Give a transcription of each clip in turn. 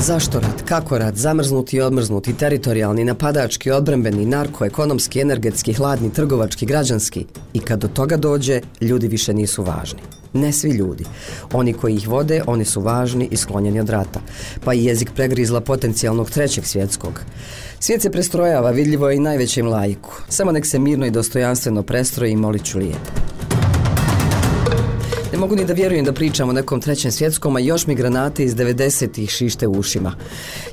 Zašto rat? Kako rat? Zamrznuti i odmrznuti, teritorijalni, napadački, odbrambeni, narko, ekonomski, energetski, hladni, trgovački, građanski. I kad do toga dođe, ljudi više nisu važni. Ne svi ljudi. Oni koji ih vode, oni su važni i sklonjeni od rata. Pa i jezik pregrizla potencijalnog trećeg svjetskog. Svijet se prestrojava, vidljivo je i najvećem laiku. Samo nek se mirno i dostojanstveno prestroji i molit ću lijepo. Ne mogu ni da vjerujem da pričam o nekom trećem svjetskom, a još mi granate iz 90-ih šište u ušima.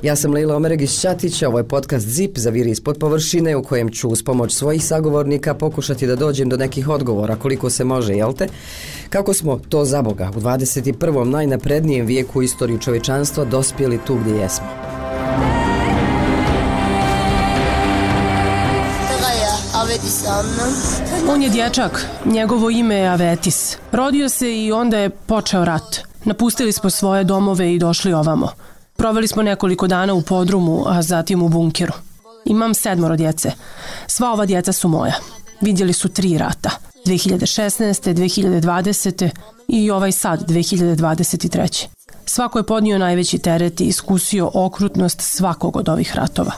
Ja sam Lejla Omeragić Šatić, ovo je podcast ZIP za viri ispod površine u kojem ću uz pomoć svojih sagovornika pokušati da dođem do nekih odgovora koliko se može, jel te? Kako smo to za Boga u 21. najnaprednijem vijeku u istoriji čovječanstva dospjeli tu gdje jesmo? On je dječak, njegovo ime je Avetis. Rodio se i onda je počeo rat. Napustili smo svoje domove i došli ovamo. Proveli smo nekoliko dana u podrumu, a zatim u bunkeru. Imam 7 djece. Sva ova djeca su moja. Vidjeli su 3 rata. 2016. 2020. i ovaj sad, 2023. Svako je podnio najveći teret i iskusio okrutnost svakog od ovih ratova.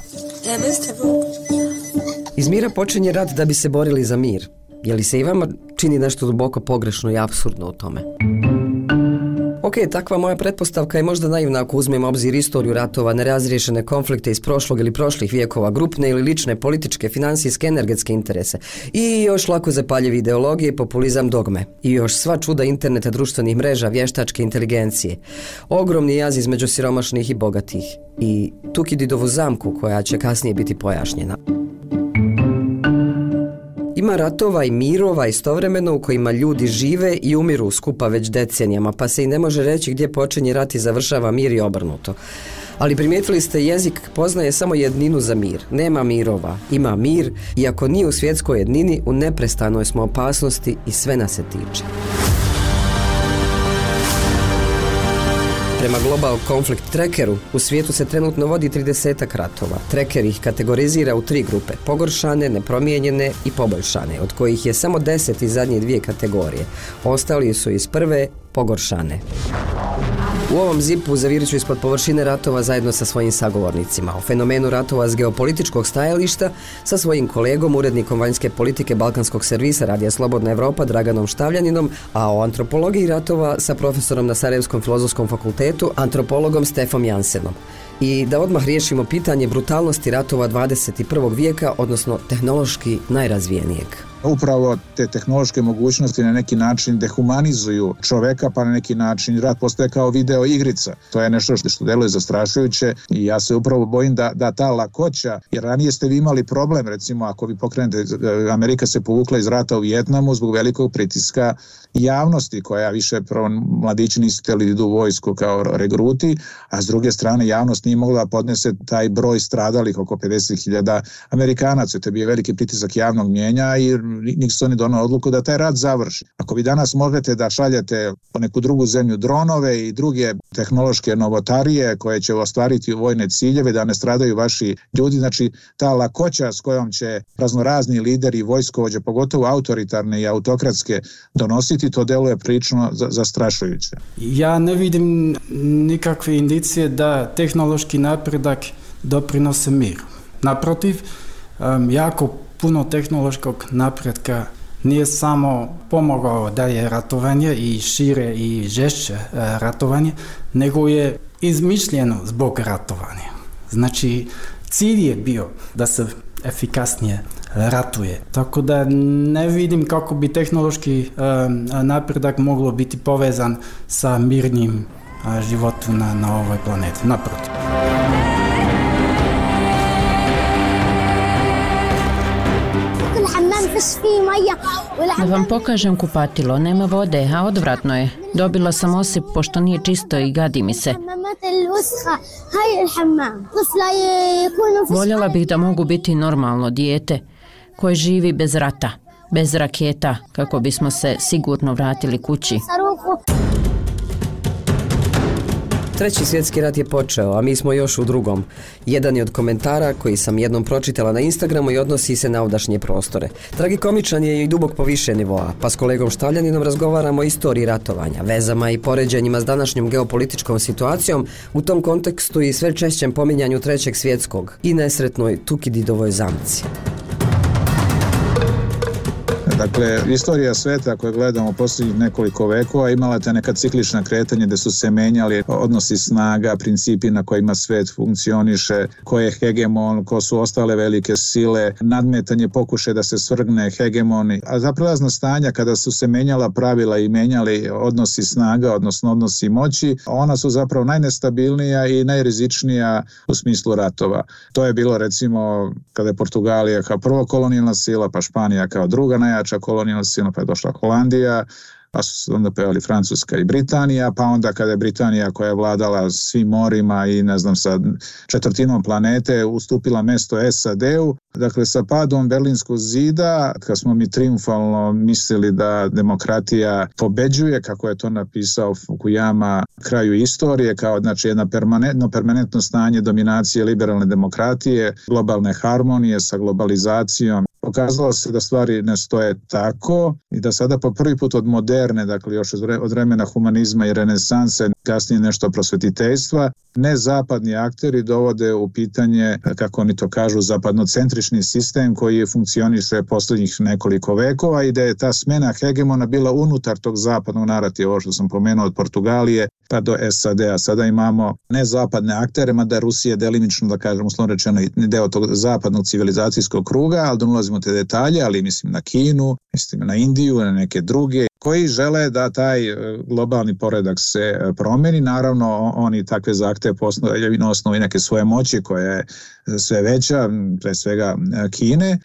Iz mira počinje rat da bi se borili za mir. Je li se i vama čini nešto duboko pogrešno i apsurdno u tome? Ok, takva moja pretpostavka je možda naivna ako uzmem obzir istoriju ratova, nerazriješene konflikte iz prošlog ili prošlih vijekova, grupne ili lične, političke, financijske, energetske interese. I još lako zapaljive ideologije, populizam, dogme. I još sva čuda interneta, društvenih mreža, vještačke inteligencije. Ogromni jaz između siromašnih i bogatih. I Tukididovu zamku koja će kasnije biti pojašnjena. Ima ratova i mirova istovremeno u kojima ljudi žive i umiru skupa već decenijama, pa se i ne može reći gdje počinje rat i završava mir i obrnuto. Ali primijetili ste, jezik poznaje samo jedninu za mir. Nema mirova, ima mir, i ako nije u svjetskoj jednini, u neprestanoj smo opasnosti i sve nas se tiče. Prema Global Conflict Trackeru, u svijetu se trenutno vodi 30-ak ratova. Tracker ih kategorizira u 3 grupe, pogoršane, nepromijenjene i poboljšane, od kojih je samo 10 iz zadnje 2 kategorije. Ostali su iz prve pogoršane. U ovom zipu zavirit ću ispod površine ratova zajedno sa svojim sagovornicima. O fenomenu ratova s geopolitičkog stajališta sa svojim kolegom, urednikom vanjske politike Balkanskog servisa Radija Slobodna Evropa Draganom Štavljaninom, a o antropologiji ratova sa profesorom na Sarajevskom filozofskom fakultetu, antropologom Stefom Jansenom. I da odmah riješimo pitanje brutalnosti ratova 21. vijeka, odnosno tehnološki najrazvijenijeg. Upravo te tehnološke mogućnosti na neki način dehumanizuju čoveka, pa na neki način rat postaje kao video igrica. To je nešto što deluje zastrašujuće i ja se upravo bojim da ta lakoća, jer ranije ste vi imali problem, recimo ako vi pokrenete, Amerika se povukla iz rata u Vijetnamu zbog velikog pritiska javnosti koja više, prvo mladići nisu htjeli da idu u vojsku kao regruti, a s druge strane javnost nije mogla podnese taj broj stradalih oko 50.000 Amerikanaca. To je bio veliki pritisak javnog mjenja i Nixon je donao odluku da taj rat završi. Ako vi danas možete da šaljete po neku drugu zemlju dronove i druge tehnološke novotarije koje će ostvariti vojne ciljeve da ne stradaju vaši ljudi, znači ta lakoća s kojom će raznorazni lideri i vojskovođe, pogotovo autoritarne i autokratske, donositi, to deluje prilično zastrašujuće. Ja ne vidim nikakve indicije da tehnološki napredak doprinose miru. Naprotiv, jako puno tehnološkog napretka nije samo pomogao da je ratovanje i šire i žešće ratovanje, nego je izmišljeno zbog ratovanja. Znači, cilj je bio da se efikasnije ratuje. Tako da ne vidim kako bi tehnološki napredak moglo biti povezan sa mirnim životom na ovoj planeti. Naprotiv. Da vam pokažem kupatilo, nema vode, a odvratno je. Dobila sam osip pošto nije čisto i gadi mi se. Voljela bih da mogu biti normalno dijete koje živi bez rata, bez raketa, kako bismo se sigurno vratili kući. Treći svjetski rat je počeo, a mi smo još u drugom. Jedan je od komentara koji sam jednom pročitala na Instagramu i odnosi se na ovdašnje prostore. Tragikomičan je i dubok po više nivoa, pa s kolegom Štavljaninom razgovaramo o istoriji ratovanja, vezama i poređenjima s današnjom geopolitičkom situacijom, u tom kontekstu i sve češćem pominjanju Trećeg svjetskog i nesretnoj Tukididovoj zamci. Dakle, istorija sveta koju gledamo posljednjih nekoliko vekova imala te neka ciklična kretanja gdje su se menjali odnosi snaga, principi na kojima svet funkcioniše, ko je hegemon, ko su ostale velike sile, nadmetanje pokušaja da se svrgne hegemoni. A za prelazna stanja kada su se menjala pravila i menjali odnosi snaga, odnosno odnosi moći, ona su zapravo najnestabilnija i najrizičnija u smislu ratova. To je bilo recimo kada je Portugalija kao prvo kolonijalna sila, pa Španija kao druga najjača kolonijalna sila, pa je došla Holandija, pa su onda pojavili Francuska i Britanija, pa onda kada je Britanija koja je vladala svim morima i sa četvrtinom planete ustupila mesto SAD-u, dakle sa padom Berlinskog zida, kad smo mi triumfalno mislili da demokratija pobeđuje, kako je to napisao Fukuyama, kraju istorije, kao jedno permanentno stanje dominacije liberalne demokratije, globalne harmonije sa globalizacijom. Pokazalo se da stvari ne stoje tako i da sada po prvi put od moderne, dakle još od vremena humanizma i renesanse, kasnije nešto prosvetiteljstva, nezapadni akteri dovode u pitanje, kako oni to kažu, zapadnocentrični sistem koji je funkcioniše posljednjih nekoliko vekova i da je ta smjena hegemona bila unutar tog zapadnog narativa, ovo što sam pomenuo od Portugalije pa do SAD-a. Sada imamo nezapadne aktere, mada Rusija je delimično, da kažem uslovno rečeno, deo tog zapadnog civilizacijskog kruga, ali da ulazimo te detalje, ali mislim na Kinu, mislim na Indiju, na neke druge, koji žele da taj globalni poredak se promeni. Naravno, oni takve zahteve postavljaju na osnovi neke svoje moći koja je sve veća, pre svega Kine.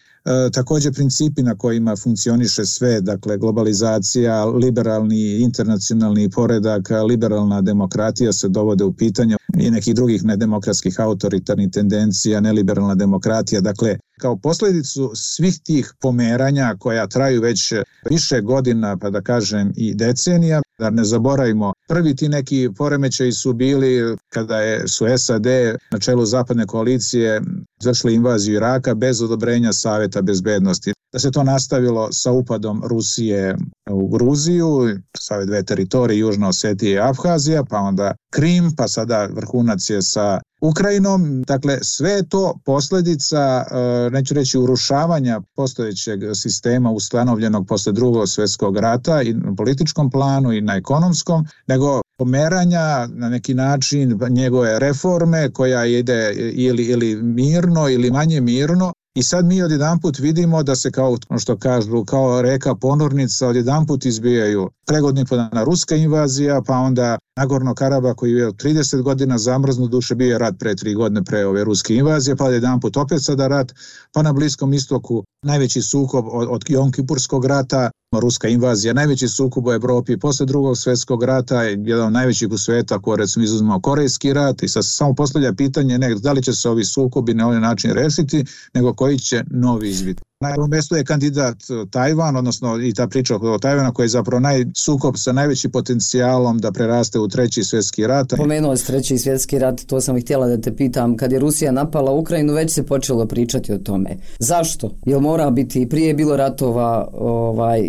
Također principi na kojima funkcioniše sve, dakle globalizacija, liberalni internacionalni poredak, liberalna demokratija se dovode u pitanje i nekih drugih nedemokratskih autoritarnih tendencija, neliberalna demokratija. Dakle, kao posljedicu svih tih pomeranja koja traju već više godina, pa da kažem i decenija, da ne zaboravimo, prvi ti neki poremećaji su bili kada su SAD na čelu zapadne koalicije izvršili invaziju Iraka bez odobrenja Savjeta bezbednosti. Da se to nastavilo sa upadom Rusije u Gruziju, sa ove dve teritorije, Južna Osetija i Abhazija, pa onda Krim, pa sada vrhunac je sa Ukrajinom. Dakle, sve je to posljedica, neću reći urušavanja postojećeg sistema ustanovljenog posle Drugog svjetskog rata i na političkom planu i na ekonomskom, nego pomeranja na neki način njegove reforme koja ide ili mirno ili manje mirno. I sad mi odjedanput vidimo da se kao, što kažu, kao reka ponornica odjedanput izbijaju pregodnih podana ruska invazija, pa onda Nagorno-Karabah koji je 30 godina zamrznu, duše bio je rat pre 3 godine pre ove ruske invazije, pa odjedanput opet sada rat, pa na Bliskom istoku najveći sukob od Jonkipurskog rata, ruska invazija, najveći sukob u Evropi posle Drugog svjetskog rata, jedan od najvećih u sveta, ako recimo izuzmemo Korejski rat, i sad se samo postavlja pitanje ne da li će se ovi sukobi na ovaj način rešiti, nego koji će novi izbiti. Na prvom mjestu je kandidat Tajvan, odnosno i ta priča o Tajvana koji je zapravo sukob sa najvećim potencijalom da preraste u Treći svjetski rat. Pomenuo si Treći svjetski rat, to sam i htjela da te pitam. Kad je Rusija napala Ukrajinu, već se počelo pričati o tome. Zašto? Jel mora biti, prije je bilo ratova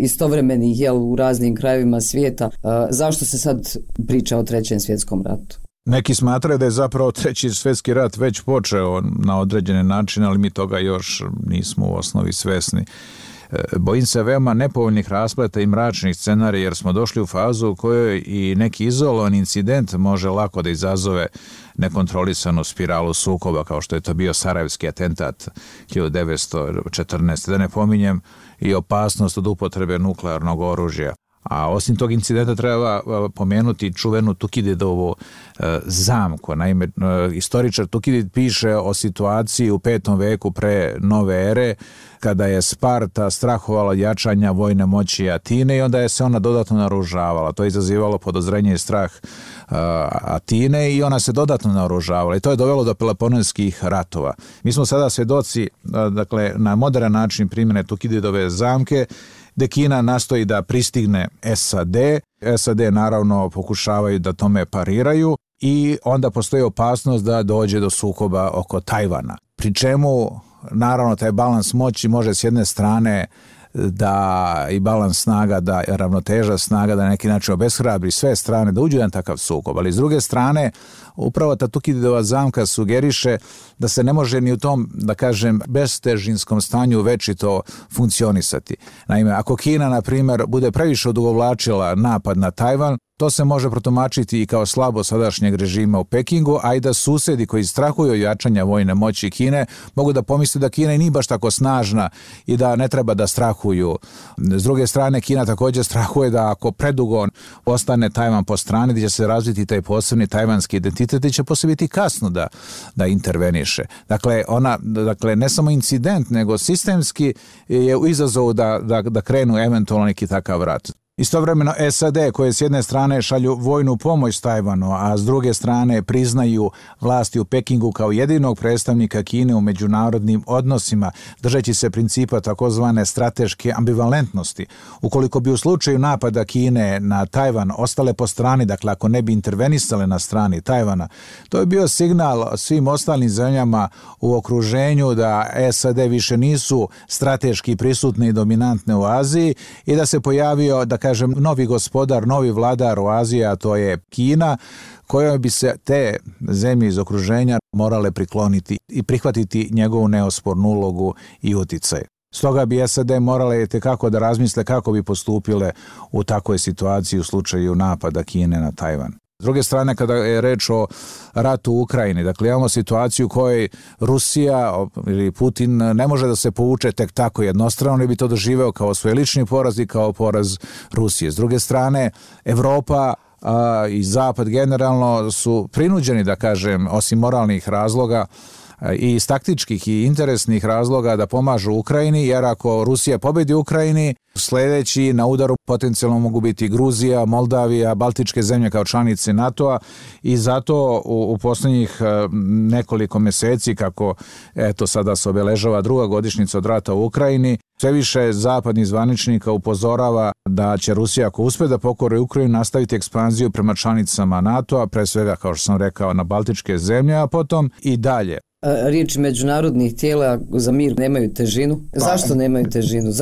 istovremenih u raznim krajevima svijeta. Zašto se sad priča o Trećem svjetskom ratu? Neki smatraju da je zapravo Treći svjetski rat već počeo na određene načine, ali mi toga još nismo u osnovi svjesni. Bojim se veoma nepovoljnih raspleta i mračnih scenarija jer smo došli u fazu u kojoj i neki izolovan incident može lako da izazove nekontrolisanu spiralu sukoba kao što je to bio sarajevski atentat 1914. Da ne pominjem i opasnost od upotrebe nuklearnog oružja. A osim tog incidenta treba pomenuti čuvenu Tukididovu zamku. Naime, istoričar Tukidid piše o situaciji u 5. veku pre nove ere kada je Sparta strahovala jačanja vojne moći Atine i onda je se ona dodatno naoružavala. To je izazivalo podozrenje i strah Atine i ona se dodatno naoružavala i to je dovelo do Peloponeskih ratova. Mi smo sada svjedoci, dakle, na modern način primjene Tukididove zamke gde Kina nastoji da pristigne SAD. SAD naravno pokušavaju da tome pariraju i onda postoji opasnost da dođe do sukoba oko Tajvana. Pri čemu, naravno, taj balans moći može s jedne strane da i balans snaga, da ravnoteža snaga, da na neki način obeshrabri sve strane, da uđu jedan takav sukob. Ali s druge strane, upravo ta Tukididova zamka sugeriše da se ne može ni u tom, da kažem, bestežinskom stanju večito funkcionisati. Naime, ako Kina, na primjer, bude previše odugovlačila napad na Tajvan, to se može protumačiti i kao slabo sadašnjeg režima u Pekingu, a i da susedi koji strahuju jačanja vojne moći Kine mogu da pomisle da Kina nije baš tako snažna i da ne treba da strahuju. S druge strane, Kina također strahuje da ako predugo ostane Tajvan po strani, gdje će se razviti taj posebni tajvanski identitet i će posle biti kasno da interveniše. Dakle, ona ne samo incident, nego sistemski je u izazovu da krenu eventualno neki takav rat. Istovremeno SAD, koje s jedne strane šalju vojnu pomoć Tajvanu, a s druge strane priznaju vlasti u Pekingu kao jedinog predstavnika Kine u međunarodnim odnosima, držeći se principa takozvane strateške ambivalentnosti. Ukoliko bi u slučaju napada Kine na Tajvan ostale po strani, dakle ako ne bi intervenisale na strani Tajvana, to je bio signal svim ostalim zemljama u okruženju da SAD više nisu strateški prisutne i dominantne u Aziji i da se pojavio, da kažem, novi gospodar, novi vladar u Aziji, a to je Kina, kojoj bi se te zemlje iz okruženja morale prikloniti i prihvatiti njegovu neospornu ulogu i uticaj. Stoga bi SAD morale itekako da razmisle kako bi postupile u takvoj situaciji u slučaju napada Kine na Tajvan. S druge strane, kada je reč o ratu u Ukrajini, dakle imamo situaciju u kojoj Rusija ili Putin ne može da se povuče tek tako jednostrano i bi to doživeo kao svoj lični poraz i kao poraz Rusije. S druge strane, Evropa i Zapad generalno su prinuđeni, da kažem, osim moralnih razloga, i iz taktičkih i interesnih razloga da pomažu Ukrajini, jer ako Rusija pobedi Ukrajini, sljedeći na udaru potencijalno mogu biti Gruzija, Moldavija, Baltičke zemlje kao članice NATO-a i zato u posljednjih nekoliko mjeseci, kako eto sada se obeležava druga godišnjica od rata u Ukrajini, sve više zapadnih zvaničnika upozorava da će Rusija, ako uspe da pokori Ukrajinu, nastaviti ekspanziju prema članicama NATO-a, pre svega, kao što sam rekao, na Baltičke zemlje, a potom i dalje. Riječi međunarodnih tijela za mir nemaju težinu. Zašto nemaju težinu?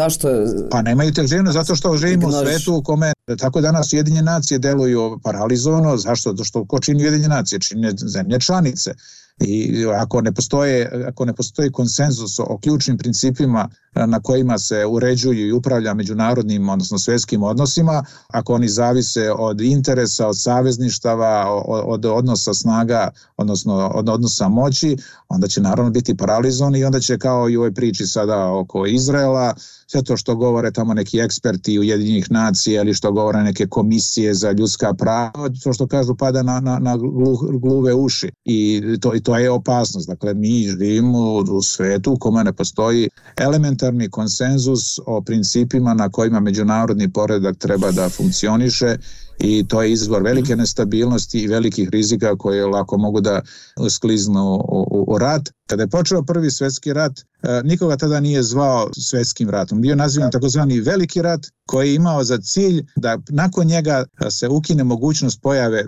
Pa nemaju težinu zato što živimo u svetu u kome tako danas Ujedinjene nacije deluju paralizovano. Zašto? Što ko čini Ujedinjene nacije? Čine zemlje članice. I ako ne postoji konsenzus o ključnim principima na kojima se uređuju i upravlja međunarodnim, odnosno svjetskim odnosima, ako oni zavise od interesa, od savezništava, od odnosa snaga, odnosno od odnosa moći, onda će naravno biti paralizovani i onda će, kao i u ovoj priči sada oko Izraela, sve to što govore tamo neki eksperti Ujedinjenih nacija ili što govore neke komisije za ljudska prava, to što kažu pada na gluve uši. I to je opasnost. Dakle, mi živimo u svetu u kome ne postoji elementarni konsenzus o principima na kojima međunarodni poredak treba da funkcioniše i to je izvor velike nestabilnosti i velikih rizika koje lako mogu da skliznu u rat. Kada je počeo prvi svjetski rat, nikoga tada nije zvao svjetskim ratom. Bio nazivan takozvani veliki rat koji je imao za cilj da nakon njega se ukine mogućnost pojave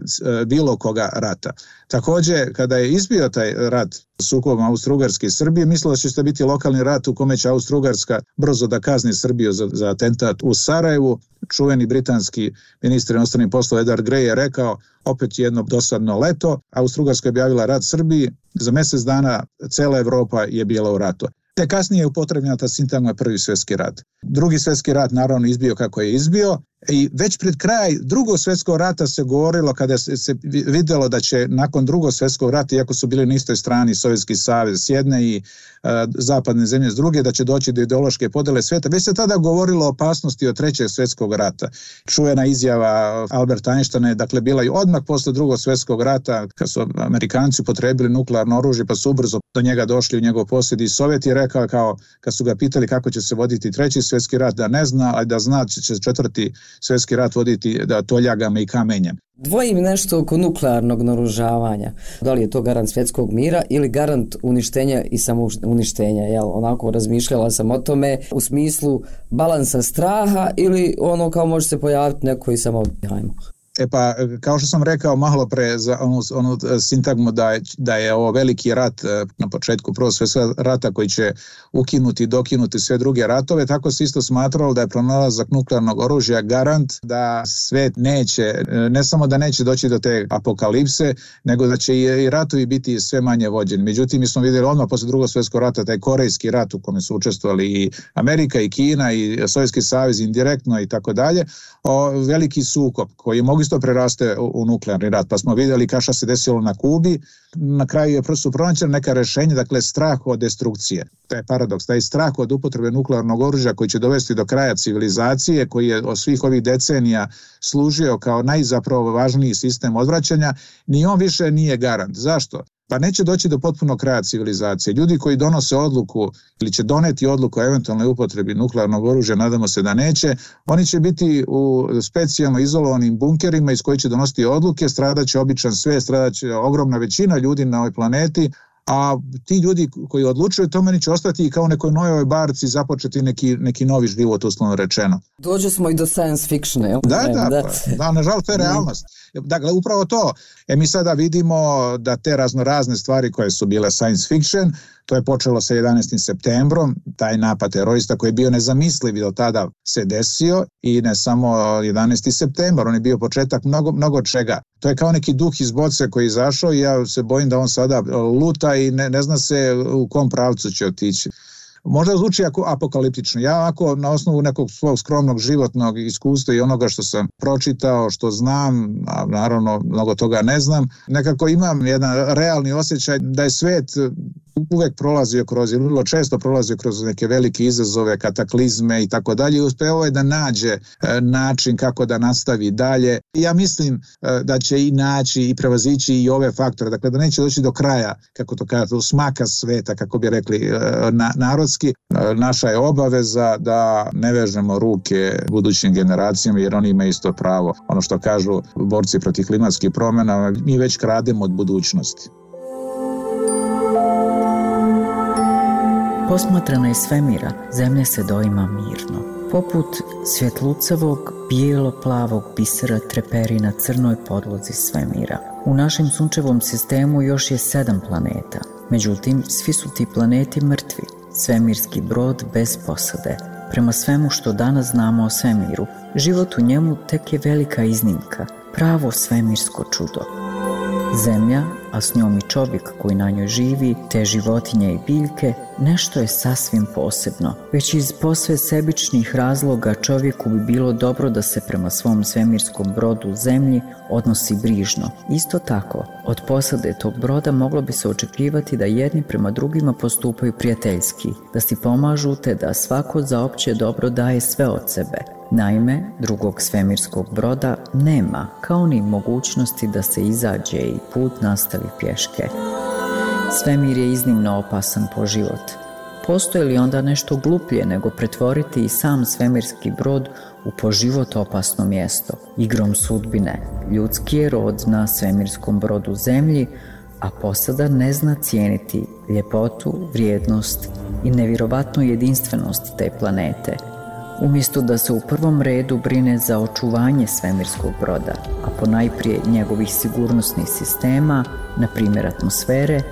bilo koga rata. Također, kada je izbio taj rat sukobom Austro-Ugarske i Srbije, mislilo da će to biti lokalni rat u kome će Austro-Ugarska brzo da kazni Srbiju za atentat u Sarajevu. Čuveni britanski ministar inostranih poslova Edward Grey je rekao, opet jedno dosadno leto, Austro-Ugarska je objavila rat Srbiji, za mjesec dana cela Evropa je bila u ratu. Te kasnije je upotrebljena ta sintagma prvi svjetski rat. Drugi svjetski rat naravno izbio kako je izbio i već pred kraj drugog svjetskog rata se govorilo, kada se vidjelo da će nakon drugog svjetskog rata, iako su bili na istoj strani Sovjetski savez s jedne i zapadne zemlje s druge, da će doći do ideološke podele svijeta. Već se tada govorilo o opasnosti od trećeg svjetskog rata. Čuvena izjava Alberta Einsteina je, dakle, bila i odmah posle drugog svjetskog rata, kad su Amerikanci upotrebili nuklearno oružje, pa su ubrzo do njega došli u njegov posjed i Sovjet je rekao, kad su ga pitali kako će se voditi treći svjetski rat, da ne zna, ali da zna će četvrti svjetski rat voditi toljagama i kamenjem. Dvojim nešto oko nuklearnog naoružavanja. Da li je to garant svjetskog mira ili garant uništenja i samouništenja? Onako razmišljala sam o tome u smislu balansa straha ili ono kao može se pojaviti neko i samo hajmo. Kao što sam rekao malo pre za onu sintagmu da je ovo veliki rat na početku Prvog svjetskog rata koji će ukinuti i dokinuti sve druge ratove, tako se isto smatralo da je pronalazak nuklearnog oružja garant da svet neće, ne samo da neće doći do te apokalipse, nego da će i ratovi biti sve manje vođeni. Međutim, mi smo vidjeli odmah posle Drugog svjetskog rata taj korejski rat u kome su učestvovali i Amerika i Kina i Sovjetski savez indirektno i tako dalje, veliki sukob koji mogu isto preraste u nuklearni rat, pa smo vidjeli kao što se desilo na Kubi, na kraju je prosto pronađeno neka rješenja, dakle strah od destrukcije, taj paradoks, taj strah od upotrebe nuklearnog oružja koji će dovesti do kraja civilizacije, koji je od svih ovih decenija služio kao najzapravo važniji sistem odvraćanja, ni on više nije garant. Zašto? Pa neće doći do potpunog kraja civilizacije. Ljudi koji donose odluku ili će doneti odluku o eventualnoj upotrebi nuklearnog oružja, nadamo se da neće, oni će biti u specijalno izolovanim bunkerima iz kojih će donositi odluke, stradaće običan sve, stradaće ogromna većina ljudi na ovoj planeti, a ti ljudi koji odlučuju tome će ostati i kao nekoj novoj barci započeti neki novi život, uslovno rečeno. Dođe smo i do science fiction. Da, nažalost to je realnost. Dakle, upravo to. Mi sada vidimo da te raznorazne stvari koje su bile science fiction, to je počelo sa 11. septembrom, taj napad terorista koji je bio nezamisliv do tada se desio i ne samo 11. septembar, on je bio početak mnogo čega. To je kao neki duh iz boce koji je izašao i ja se bojim da on sada luta i ne zna se u kom pravcu će otići. Možda zvuči apokaliptično. Ja ako na osnovu nekog svog skromnog životnog iskustva i onoga što sam pročitao, što znam, a naravno mnogo toga ne znam, nekako imam jedan realni osjećaj da je svet uvek prolazio kroz, ili vrlo često prolazio kroz neke velike izazove, kataklizme i tako dalje i uspeo je da nađe način kako da nastavi dalje. Ja mislim da će i naći i prevazići i ove faktore, dakle da neće doći do kraja, kako to kaže, smaka sveta, kako bi rekli narodski. Naša je obaveza da ne vežemo ruke budućim generacijama jer oni imaju isto pravo. Ono što kažu borci protiv klimatskih promjena, mi već krademo od budućnosti. Posmatrana iz svemira, zemlja se doima mirno. Poput svjetlucavog, bijelo-plavog bisera treperi na crnoj podlozi svemira. U našem sunčevom sistemu još je 7 planeta. Međutim, svi su ti planeti mrtvi. Svemirski brod bez posade. Prema svemu što danas znamo o svemiru, život u njemu tek je velika iznimka, pravo svemirsko čudo. Zemlja, a s njom i čovjek koji na njoj živi, te životinje i biljke, nešto je sasvim posebno. Već iz posve sebičnih razloga čovjeku bi bilo dobro da se prema svom svemirskom brodu zemlji odnosi brižno. Isto tako, od posade tog broda moglo bi se očekivati da jedni prema drugima postupaju prijateljski, da si pomažu te da svako za opće dobro daje sve od sebe. Naime, drugog svemirskog broda nema, kao ni mogućnosti da se izađe i put nastavi pješke. Svemir je iznimno opasan po život. Postoji li onda nešto gluplje nego pretvoriti i sam svemirski brod u po život opasno mjesto? Igrom sudbine, ljudski je rod na svemirskom brodu zemlji, a posada ne zna cijeniti ljepotu, vrijednost i nevjerovatnu jedinstvenost te planete. Umjesto da se u prvom redu brine za očuvanje svemirskog broda, a ponajprije njegovih sigurnosnih sistema, na primjer atmosfere,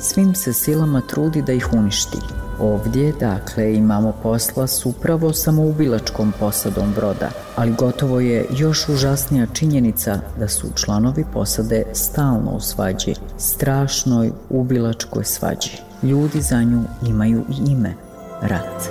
svim se silama trudi da ih uništi. Ovdje, dakle, imamo posla s upravo samoubilačkom posadom broda, ali gotovo je još užasnija činjenica da su članovi posade stalno u svađi, strašnoj ubilačkoj svađi. Ljudi za nju imaju i ime – rat.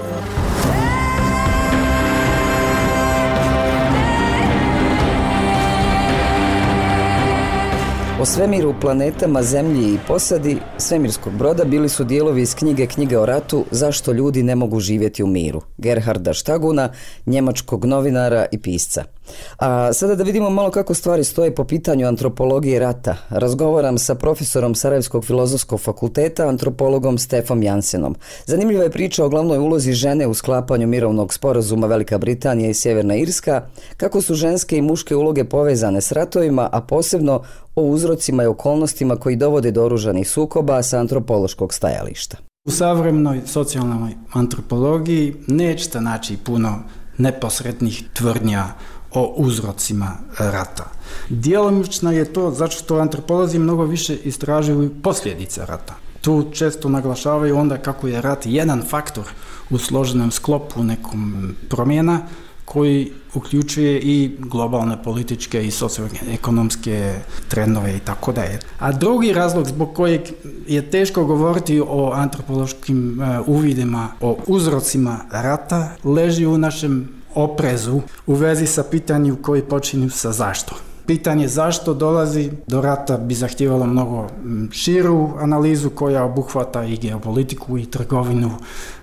O svemiru, planetama, zemlji i posadi svemirskog broda bili su dijelovi iz knjige o ratu Zašto ljudi ne mogu živjeti u miru, Gerharda Štaguna, njemačkog novinara i pisca. A sada da vidimo malo kako stvari stoje po pitanju antropologije rata. Razgovaram sa profesorom Sarajevskog filozofskog fakulteta, antropologom Stefom Jansenom. Zanimljiva je priča o glavnoj ulozi žene u sklapanju mirovnog sporazuma Velika Britanija i Sjeverna Irska, kako su ženske i muške uloge povezane s ratovima, a posebno o uzrocima i okolnostima koji dovode do oružanih sukoba sa antropološkog stajališta. U savremenoj socijalnoj antropologiji nećete naći puno neposrednih tvrdnja o uzrocima rata. Djelomično je to zato što antropolozi mnogo više istražuju posljedice rata. Tu često naglašavaju onda kako je rat jedan faktor u složenom sklopu nekom promjena koji uključuje i globalne političke i socioekonomske trendove i tako dalje. A drugi razlog zbog kojeg je teško govoriti o antropološkim uvidima, o uzrocima rata, leži u našem oprezu u vezi sa pitanjem koji počinju sa zašto. Pitanje zašto dolazi do rata bi zahtijevalo mnogo širu analizu koja obuhvata i geopolitiku i trgovinu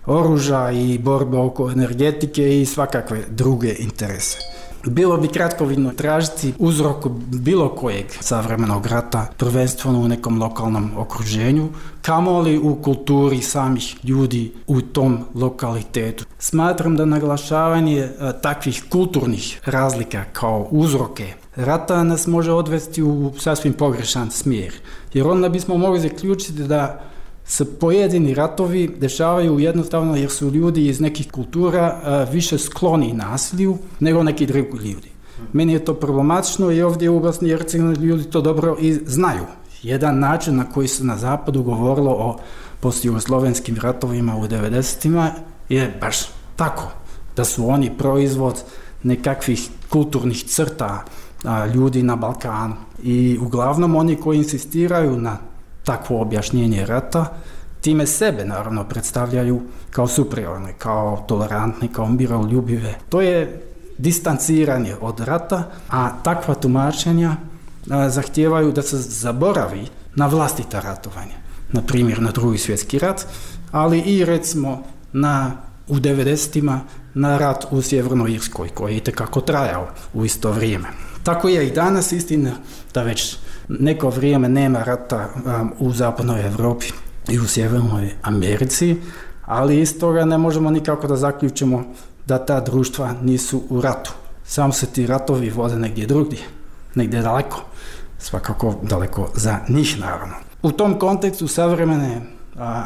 oružja i borbe oko energetike i svakakve druge interese. Bilo bi kratkovidno tražiti uzrok bilo kojeg savremenog rata, prvenstveno u nekom lokalnom okruženju, kamoli u kulturi samih ljudi u tom lokalitetu. Smatram da naglašavanje takvih kulturnih razlika kao uzroke rata nas može odvesti u sasvim pogrešan smjer, jer onda bismo mogli zaključiti da se pojedini ratovi dešavaju jednostavno jer su ljudi iz nekih kultura više skloni nasilju nego neki drugi ljudi. Meni je to problematično i ovdje u Bosni i Hercegovini ljudi to dobro i znaju. Jedan način na koji se na zapadu govorilo o postjugoslovenskim ratovima u 90-ima je baš tako, da su oni proizvod nekakvih kulturnih crta ljudi na Balkanu. I uglavnom oni koji insistiraju na takvo objašnjenje rata, time sebe naravno predstavljaju kao superiorne, kao tolerantne, kao miroljubive. To je distanciranje od rata, a takva tumačenja zahtijevaju da se zaboravi na vlastita ratovanja. Na primjer, na Drugi svjetski rat, ali i recimo u 90-ima na rat u Sjevernoj Irskoj, koji je itekako trajao u isto vrijeme. Tako je i danas istina da već neko vrijeme nema rata u zapadnoj Europi i u Sjevernoj Americi, ali iz toga ne možemo nikako da zaključimo da ta društva nisu u ratu. Samo se ti ratovi vode negdje drugdje, negdje daleko, svakako daleko za njih naravno. U tom kontekstu savremene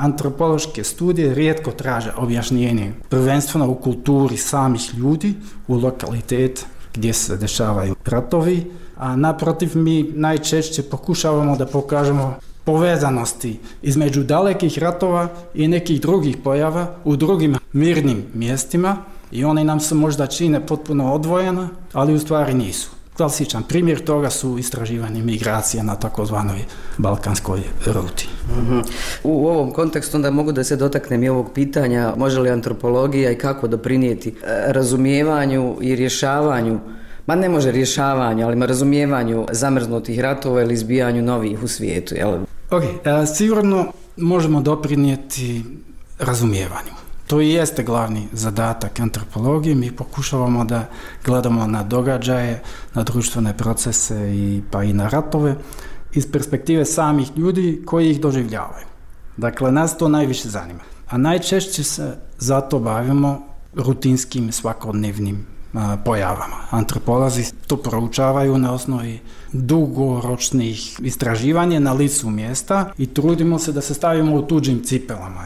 antropološke studije rijetko traže objašnjenje, prvenstveno u kulturi samih ljudi, u lokalitet gdje se dešavaju ratovi, a naprotiv mi najčešće pokušavamo da pokažemo povezanosti između dalekih ratova i nekih drugih pojava u drugim mirnim mjestima i one nam se možda čine potpuno odvojene, ali u stvari nisu. Klasičan primjer toga su istraživanje migracije na takozvanoj balkanskoj ruti. Mm-hmm. U ovom kontekstu onda mogu da se dotaknem i ovog pitanja može li antropologija i kako doprinijeti razumijevanju i rješavanju, ma ne može rješavanju, ali razumijevanju zamrznutih ratova ili izbijanju novih u svijetu. Jel? Sigurno možemo doprinijeti razumijevanju. To i jeste glavni zadatak antropologije. Mi pokušavamo da gledamo na događaje, na društvene procese pa i na ratove iz perspektive samih ljudi koji ih doživljavaju. Dakle, nas to najviše zanima. A najčešće se zato bavimo rutinskim svakodnevnim pojavama. Antropolozi to proučavaju na osnovi dugoročnih istraživanja na licu mjesta i trudimo se da se stavimo u tuđim cipelama,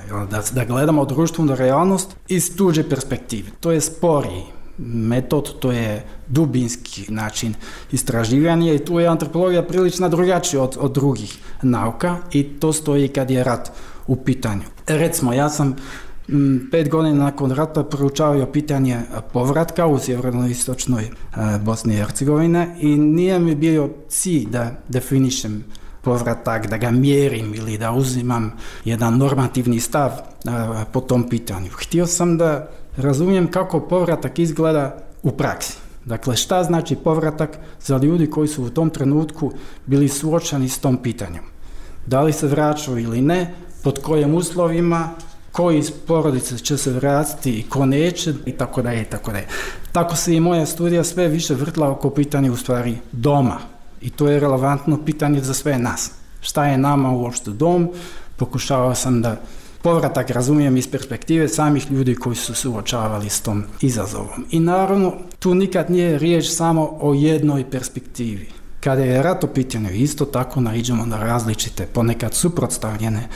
da gledamo društvenu realnost iz tuđe perspektive. To je sporiji metod, to je dubinski način istraživanja i tu je antropologija prilično drugačija od drugih nauka i to stoji kad je rat u pitanju. Recimo, ja sam 5 godina nakon rata proučavao pitanje povratka u sjeverno-istočnoj Bosni i Hercegovine i nije mi bio cilj da definišem povratak, da ga mjerim ili da uzimam jedan normativni stav po tom pitanju. Htio sam da razumijem kako povratak izgleda u praksi. Dakle, šta znači povratak za ljudi koji su u tom trenutku bili suočeni s tom pitanjem? Da li se vraćaju ili ne, pod kojim uslovima, koji iz porodice će se vratiti i ko neće, itd. Tako se i moja studija sve više vrtla oko pitanja u stvari doma. I to je relevantno pitanje za sve nas. Šta je nama uopšte dom? Pokušavao sam da povratak razumijem iz perspektive samih ljudi koji su suočavali s tom izazovom. I naravno, tu nikad nije riječ samo o jednoj perspektivi. Kada je rat u pitanju, isto tako naiđemo na različite, ponekad suprotstavljene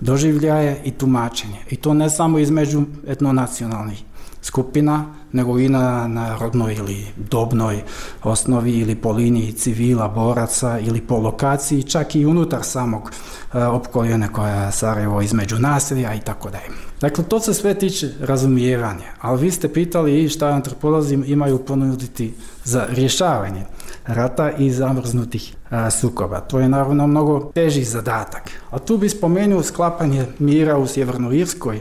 doživljaje i tumačenje. I to ne samo između etnonacionalnih skupina, nego i na narodnoj ili dobnoj osnovi ili po liniji civila, boraca ili po lokaciji, čak i unutar samog opkoljene koja je Sarajevo između naselja i tako dalje. Dakle, to se sve tiče razumijevanja, ali vi ste pitali i šta antropolozi imaju ponuditi za rješavanje rata i zamrznutih sukoba. To je naravno mnogo teži zadatak. A tu bi spomenuo sklapanje mira u Sjevernoj Irskoj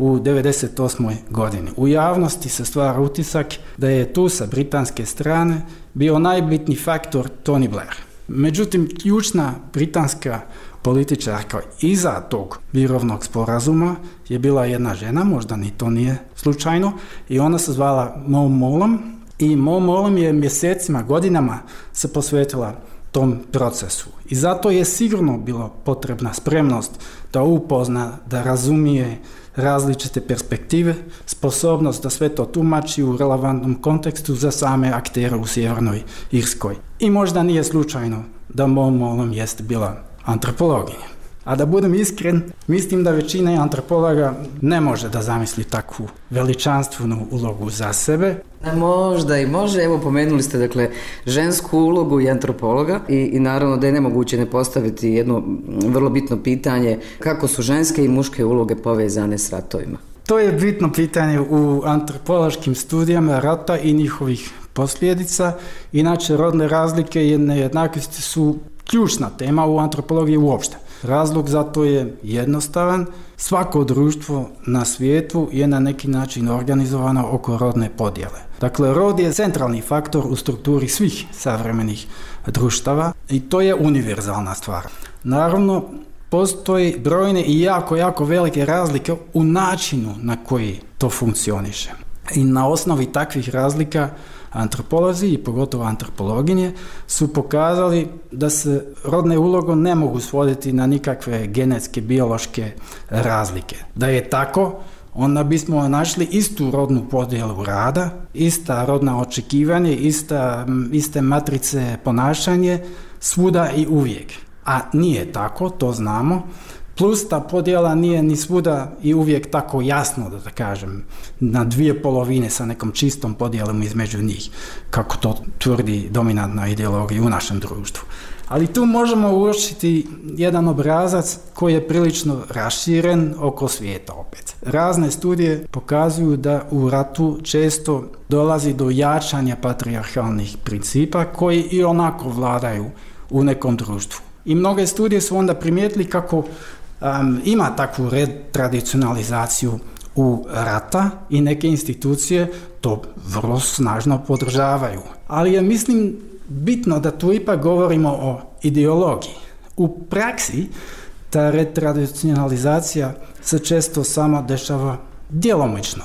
u 1998. godini. U javnosti se stvara utisak da je tu sa britanske strane bio najbitniji faktor Tony Blair. Međutim, ključna britanska političarka iza tog mirovnog sporazuma je bila jedna žena, možda ni to nije slučajno, i ona se zvala Mowlam i Mowlam je mjesecima, godinama se posvetila tom procesu. I zato je sigurno bila potrebna spremnost da upozna, da razumije različite perspektive, sposobnost da sve to tumači u relevantnom kontekstu za same aktere u Sjevernoj Irskoj. I možda nije slučajno da Mowlam jest bila antropologinja. A da budem iskren, mislim da većina antropologa ne može da zamisli takvu veličanstvenu ulogu za sebe. Možda i može, evo pomenuli ste dakle žensku ulogu i antropologa i naravno da je nemoguće ne postaviti jedno vrlo bitno pitanje kako su ženske i muške uloge povezane s ratovima. To je bitno pitanje u antropološkim studijama rata i njihovih posljedica, inače rodne razlike i nejednakosti su ključna tema u antropologiji uopšte. Razlog za to je jednostavan. Svako društvo na svijetu je na neki način organizovano oko rodne podjele. Dakle, rod je centralni faktor u strukturi svih savremenih društava i to je univerzalna stvar. Naravno, postoje brojne i jako velike razlike u načinu na koji to funkcioniše. I na osnovi takvih razlika antropolozi i pogotovo antropologinje su pokazali da se rodne uloge ne mogu svoditi na nikakve genetske, biološke razlike. Da je tako, onda bismo našli istu rodnu podjelu rada, ista rodna očekivanja, iste matrice ponašanje svuda i uvijek. A nije tako, to znamo. Plus, ta podjela nije ni svuda i uvijek tako jasno, da kažem, na dvije polovine sa nekom čistom podjelom između njih, kako to tvrdi dominantna ideologija u našem društvu. Ali tu možemo uočiti jedan obrazac koji je prilično raširen oko svijeta opet. Razne studije pokazuju da u ratu često dolazi do jačanja patrijarhalnih principa koji i onako vladaju u nekom društvu. I mnoge studije su onda primijetili kako ima takvu retradicionalizaciju u rata i neke institucije to vrlo snažno podržavaju. Ali ja mislim bitno da tu ipak govorimo o ideologiji. U praksi ta retradicionalizacija se često samo dešava djelomično.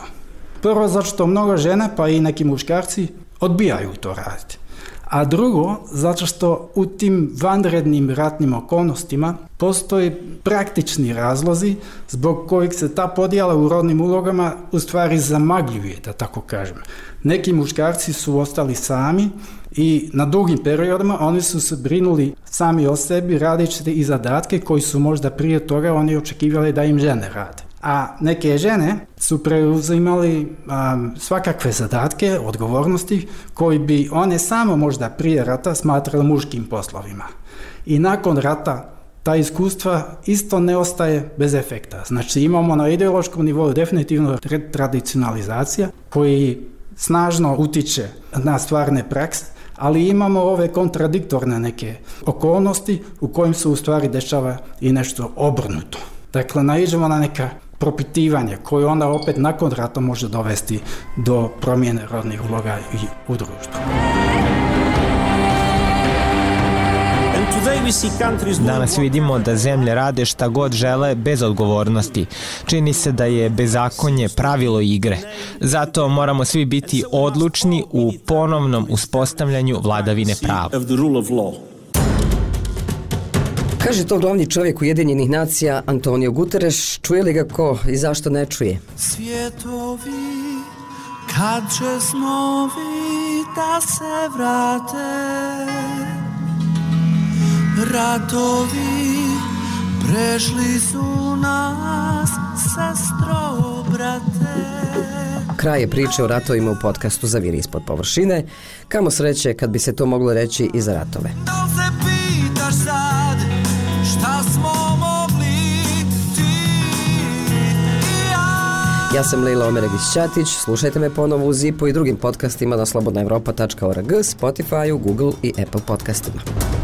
Prvo, zato što mnogo žena pa i neki muškarci odbijaju to raditi. A drugo, zato što u tim vanrednim ratnim okolnostima postoje praktični razlozi zbog kojih se ta podjela u rodnim ulogama u stvari zamagljuje, da tako kažem. Neki muškarci su ostali sami i na dugim periodima oni su se brinuli sami o sebi radeći i zadatke koji su možda prije toga oni očekivali da im žene rade. A neke žene su preuzimali svakakve zadatke, odgovornosti koji bi one samo možda prije rata smatrali muškim poslovima. I nakon rata ta iskustva isto ne ostaje bez efekta. Znači imamo na ideološkom nivou definitivno tradicionalizacija koji snažno utiče na stvarne prakse, ali imamo ove kontradiktorne neke okolnosti u kojim se u stvari dešava i nešto obrnuto. Dakle, naiđemo na neka propitivanje koje onda opet nakon rata može dovesti do promjene rodnih uloga i u društvu. And today Danas vidimo da zemlje rade šta god žele bez odgovornosti. Čini se da je bezakonje pravilo igre. Zato moramo svi biti odlučni u ponovnom uspostavljanju vladavine prava. Kaže to glavni čovjek Ujedinjenih nacija Antonio Guterres, čuje li ga ko i zašto ne čuje? Svjetovi, kad će snovi da se vrate, ratovi prešli su nas, sestro, brate. Kraj je priče o ratovima u podcastu Zaviri ispod površine. Kamo sreće kad bi se to moglo reći i za ratove. Da se pitaš sad šta smo mogli ti i ja. Ja sam Lejla Omeragić Šatić. Slušajte me ponovo u Zipu i drugim podcastima na slobodnaevropa.org, Spotify, Google i Apple podcastima.